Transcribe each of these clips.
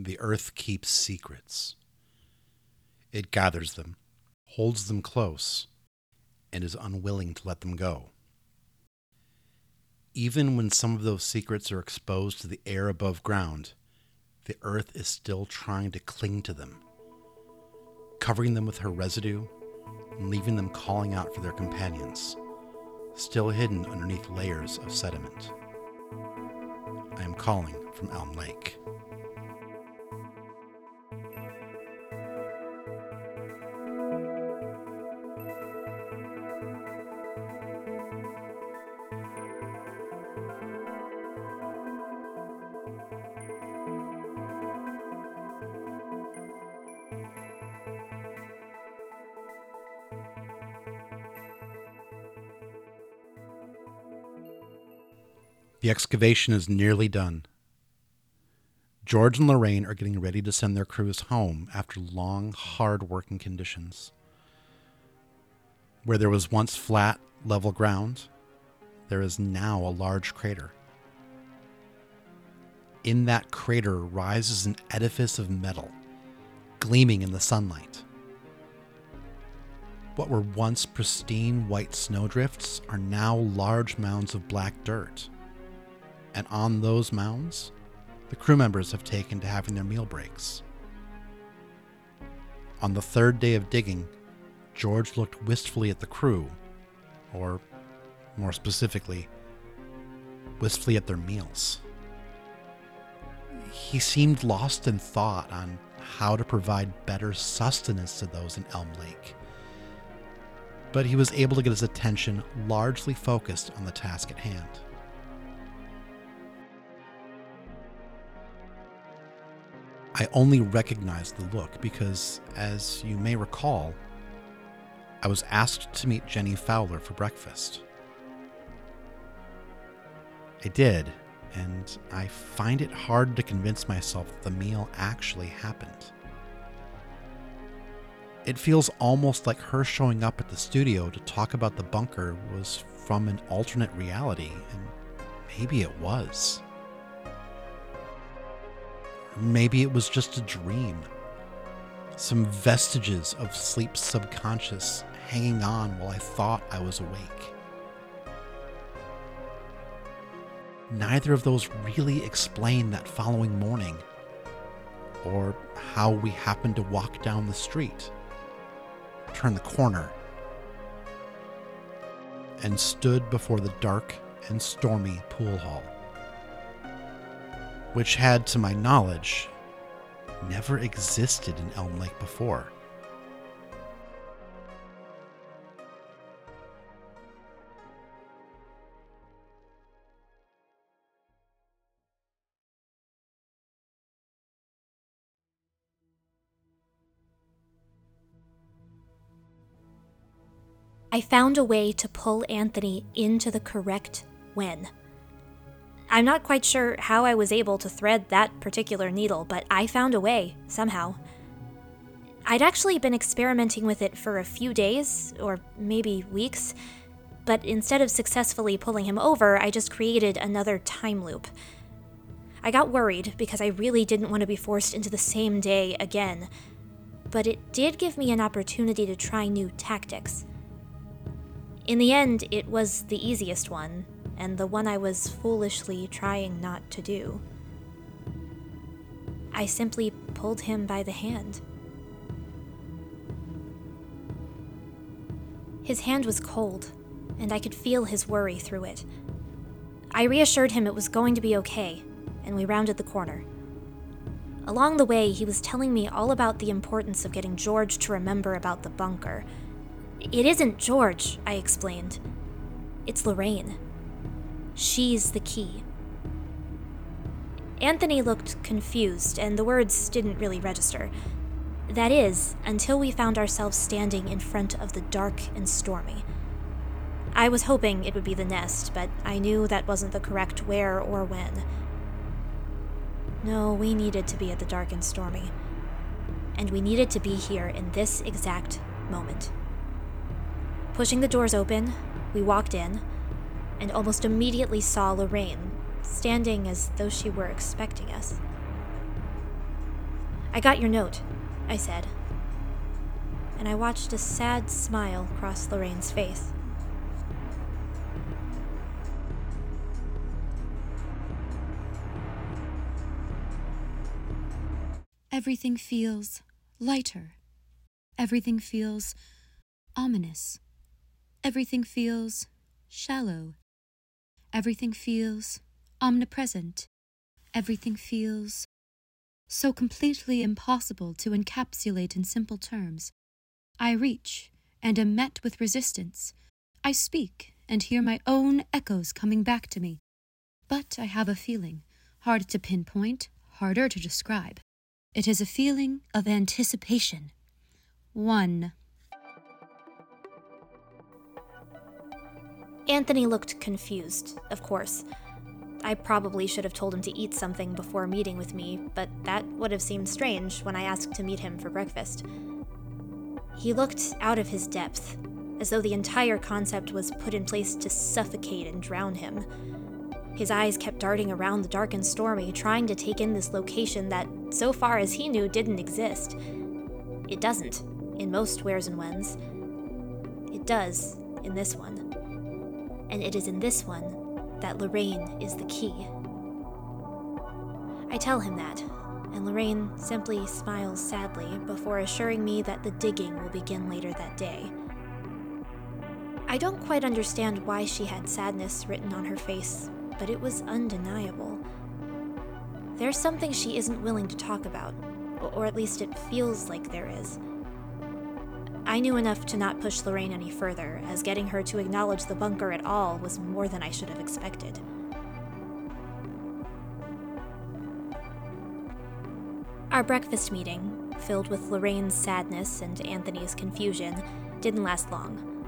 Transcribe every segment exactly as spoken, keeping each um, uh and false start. The earth keeps secrets. It gathers them, holds them close, and is unwilling to let them go. Even when some of those secrets are exposed to the air above ground, the earth is still trying to cling to them, covering them with her residue and leaving them calling out for their companions, still hidden underneath layers of sediment. I am calling from Elm Lake. The excavation is nearly done. George and Lorraine are getting ready to send their crews home after long, hard working conditions. Where there was once flat, level ground, there is now a large crater. In that crater rises an edifice of metal, gleaming in the sunlight. What were once pristine white snowdrifts are now large mounds of black dirt. And on those mounds, the crew members have taken to having their meal breaks. On the third day of digging, George looked wistfully at the crew, or more specifically, wistfully at their meals. He seemed lost in thought on how to provide better sustenance to those in Elm Lake, but he was able to get his attention largely focused on the task at hand. I only recognized the look because, as you may recall, I was asked to meet Jenny Fowler for breakfast. I did, and I find it hard to convince myself that the meal actually happened. It feels almost like her showing up at the studio to talk about the bunker was from an alternate reality, and maybe it was. Maybe it was just a dream. Some vestiges of sleep's subconscious hanging on while I thought I was awake. Neither of those really explained that following morning, or how we happened to walk down the street, turn the corner, and stood before the dark and stormy pool hall, which had, to my knowledge, never existed in Elm Lake before. I found a way to pull Anthony into the correct when. I'm not quite sure how I was able to thread that particular needle, but I found a way, somehow. I'd actually been experimenting with it for a few days, or maybe weeks, but instead of successfully pulling him over, I just created another time loop. I got worried because I really didn't want to be forced into the same day again, but it did give me an opportunity to try new tactics. In the end, it was the easiest one, and the one I was foolishly trying not to do. I simply pulled him by the hand. His hand was cold, and I could feel his worry through it. I reassured him it was going to be okay, and we rounded the corner. Along the way, he was telling me all about the importance of getting George to remember about the bunker. "It isn't George," I explained. "It's Lorraine. She's the key." Anthony looked confused, and the words didn't really register. That is, until we found ourselves standing in front of the dark and stormy. I was hoping it would be the nest, but I knew that wasn't the correct where or when. No, we needed to be at the dark and stormy. And we needed to be here in this exact moment. Pushing the doors open, we walked in, and almost immediately saw Lorraine, standing as though she were expecting us. "I got your note," I said, and I watched a sad smile cross Lorraine's face. Everything feels lighter. Everything feels ominous. Everything feels shallow. Everything feels omnipresent. Everything feels so completely impossible to encapsulate in simple terms. I reach and am met with resistance. I speak and hear my own echoes coming back to me. But I have a feeling, hard to pinpoint, harder to describe. It is a feeling of anticipation. One. Anthony looked confused, of course. I probably should have told him to eat something before meeting with me, but that would have seemed strange when I asked to meet him for breakfast. He looked out of his depth, as though the entire concept was put in place to suffocate and drown him. His eyes kept darting around the dark and stormy, trying to take in this location that, so far as he knew, didn't exist. It doesn't, in most wheres and whens. It does, in this one. And it is in this one that Lorraine is the key. I tell him that, and Lorraine simply smiles sadly before assuring me that the digging will begin later that day. I don't quite understand why she had sadness written on her face, but it was undeniable. There's something she isn't willing to talk about, or at least it feels like there is. I knew enough to not push Lorraine any further, as getting her to acknowledge the bunker at all was more than I should have expected. Our breakfast meeting, filled with Lorraine's sadness and Anthony's confusion, didn't last long.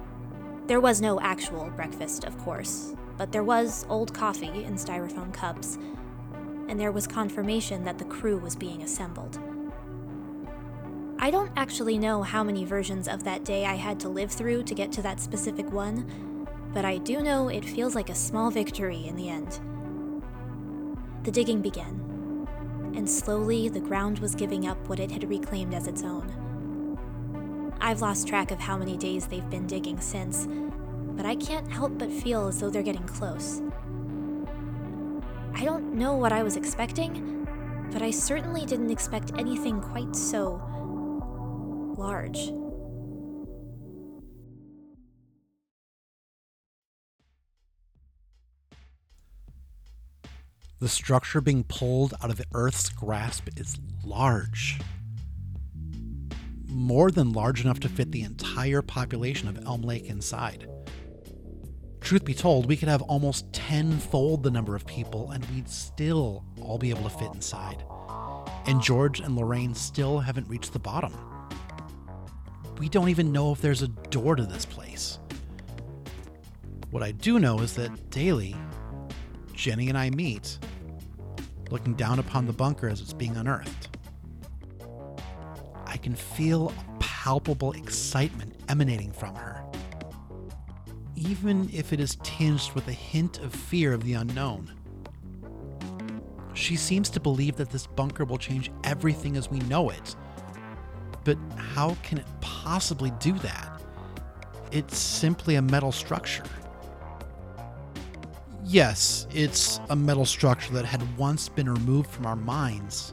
There was no actual breakfast, of course, but there was old coffee in styrofoam cups, and there was confirmation that the crew was being assembled. I don't actually know how many versions of that day I had to live through to get to that specific one, but I do know it feels like a small victory in the end. The digging began, and slowly the ground was giving up what it had reclaimed as its own. I've lost track of how many days they've been digging since, but I can't help but feel as though they're getting close. I don't know what I was expecting, but I certainly didn't expect anything quite so large. The structure being pulled out of the Earth's grasp is large. More than large enough to fit the entire population of Elm Lake inside. Truth be told, we could have almost tenfold the number of people and we'd still all be able to fit inside. And George and Lorraine still haven't reached the bottom. We don't even know if there's a door to this place. What I do know is that daily, Jenny and I meet, looking down upon the bunker as it's being unearthed. I can feel a palpable excitement emanating from her, even if it is tinged with a hint of fear of the unknown. She seems to believe that this bunker will change everything as we know it. But how can it possibly do that? It's simply a metal structure. Yes, it's a metal structure that had once been removed from our minds,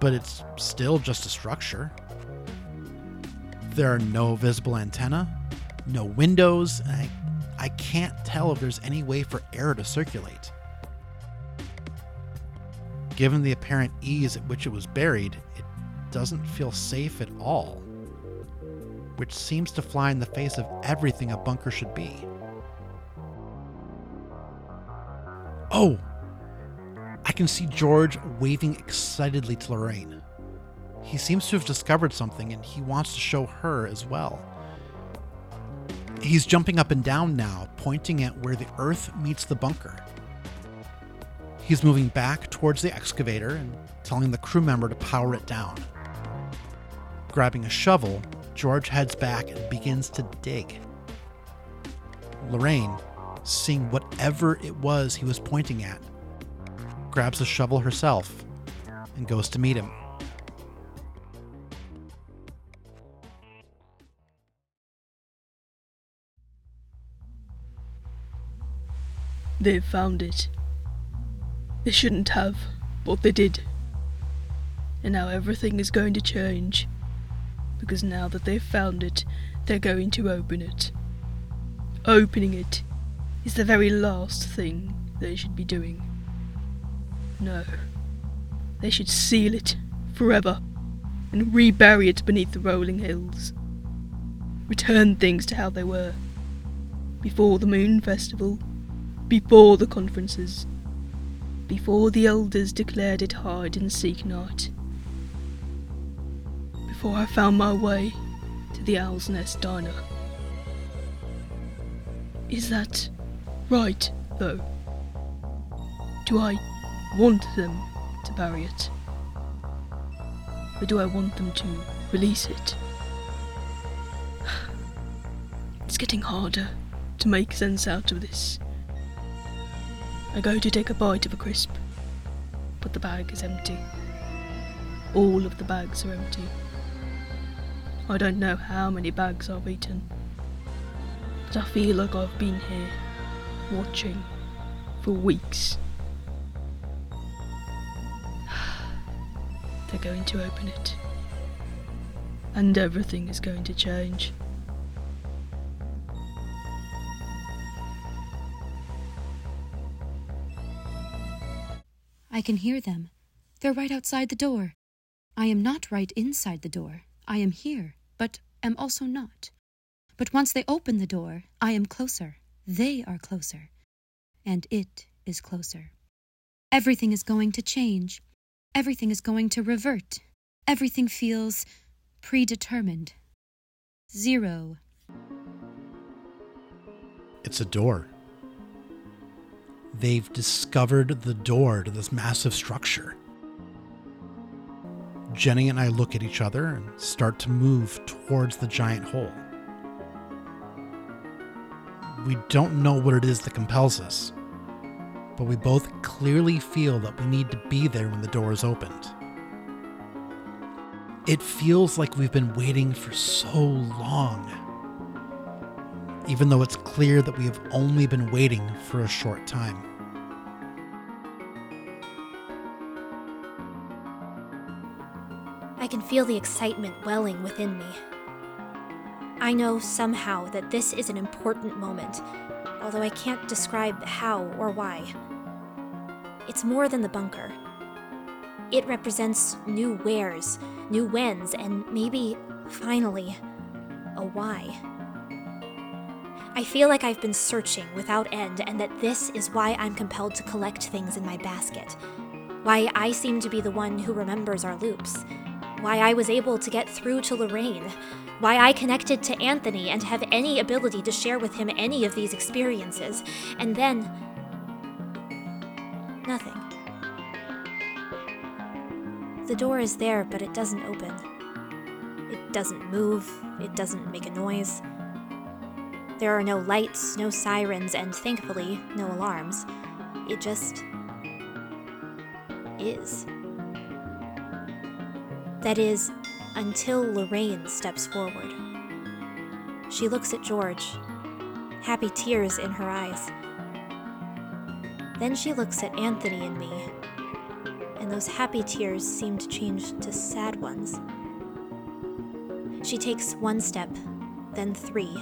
but it's still just a structure. There are no visible antenna, no windows, and I, I can't tell if there's any way for air to circulate. Given the apparent ease at which it was buried, it doesn't feel safe at all, which seems to fly in the face of everything a bunker should be. Oh! I can see George waving excitedly to Lorraine. He seems to have discovered something and he wants to show her as well. He's jumping up and down now, pointing at where the Earth meets the bunker. He's moving back towards the excavator and telling the crew member to power it down. Grabbing a shovel, George heads back and begins to dig. Lorraine, seeing whatever it was he was pointing at, grabs a shovel herself and goes to meet him. They've found it. They shouldn't have, but they did. And now everything is going to change. Because now that they've found it, they're going to open it. Opening it is the very last thing they should be doing. No. They should seal it forever and rebury it beneath the rolling hills. Return things to how they were. Before the Moon Festival, before the conferences, before the elders declared it hide and seek night, before I found my way to the Owl's Nest Diner. Is that right, though? Do I want them to bury it? Or do I want them to release it? It's getting harder to make sense out of this. I go to take a bite of a crisp, but the bag is empty. All of the bags are empty. I don't know how many bags I've eaten, but I feel like I've been here, watching, for weeks. They're going to open it, and everything is going to change. I can hear them. They're right outside the door. I am not right inside the door. I am here, but am also not. But once they open the door, I am closer. They are closer. And it is closer. Everything is going to change. Everything is going to revert. Everything feels predetermined. Zero. It's a door. They've discovered the door to this massive structure. Jenny and I look at each other and start to move towards the giant hole. We don't know what it is that compels us, but we both clearly feel that we need to be there when the door is opened. It feels like we've been waiting for so long, even though it's clear that we have only been waiting for a short time. I can feel the excitement welling within me. I know somehow that this is an important moment, although I can't describe how or why. It's more than the bunker. It represents new wheres, new whens, and maybe, finally, a why. I feel like I've been searching without end, and that this is why I'm compelled to collect things in my basket. Why I seem to be the one who remembers our loops. Why I was able to get through to Lorraine. Why I connected to Anthony and have any ability to share with him any of these experiences. And then... nothing. The door is there, but it doesn't open. It doesn't move. It doesn't make a noise. There are no lights, no sirens, and thankfully, no alarms. It just... is. That is, until Lorraine steps forward. She looks at George, happy tears in her eyes. Then she looks at Anthony and me, and those happy tears seem to change to sad ones. She takes one step, then three.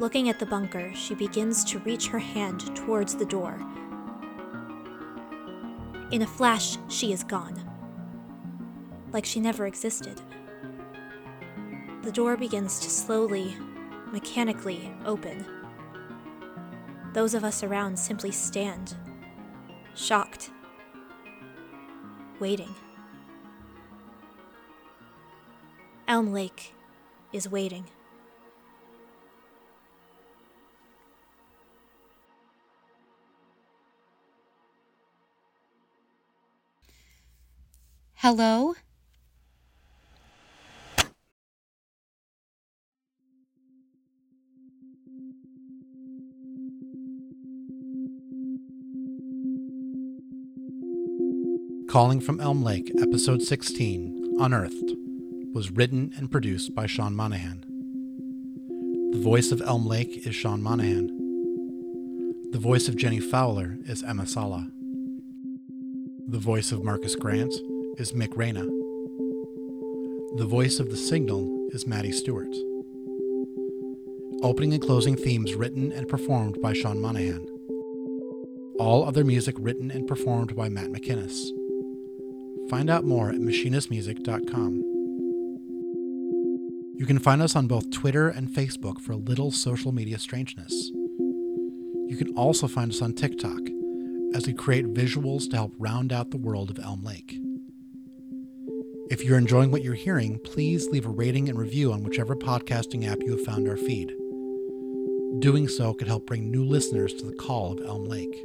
Looking at the bunker, she begins to reach her hand towards the door. In a flash, she is gone. Like she never existed. The door begins to slowly, mechanically open. Those of us around simply stand, shocked, waiting. Elm Lake is waiting. Hello? Calling from Elm Lake, Episode sixteen, Unearthed, was written and produced by Sean Monaghan. The voice of Elm Lake is Sean Monaghan. The voice of Jenny Fowler is Emma Sala. The voice of Markus Grant is Mick Reyna. The voice of the signal is Maddie Stewart. Opening and closing themes written and performed by Sean Monaghan. All other music written and performed by Matt McInnes. Find out more at machinnesmusic dot com. You can find us on both Twitter and Facebook for little social media strangeness. You can also find us on TikTok as we create visuals to help round out the world of Elm Lake. If you're enjoying what you're hearing, please leave a rating and review on whichever podcasting app you have found our feed. Doing so could help bring new listeners to the call of Elm Lake.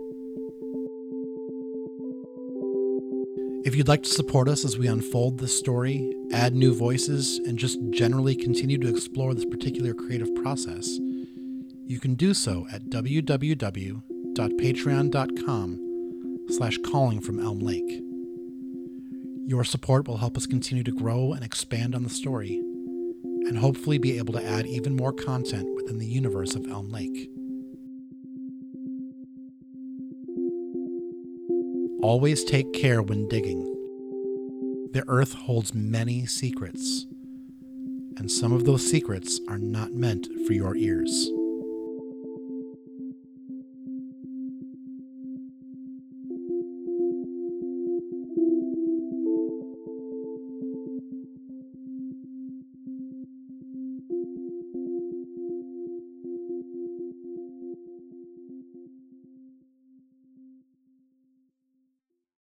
If you'd like to support us as we unfold this story, add new voices, and just generally continue to explore this particular creative process, you can do so at w w w dot patreon dot com slash calling from elm lake. Your support will help us continue to grow and expand on the story, and hopefully be able to add even more content within the universe of Elm Lake. Always take care when digging. The earth holds many secrets, and some of those secrets are not meant for your ears.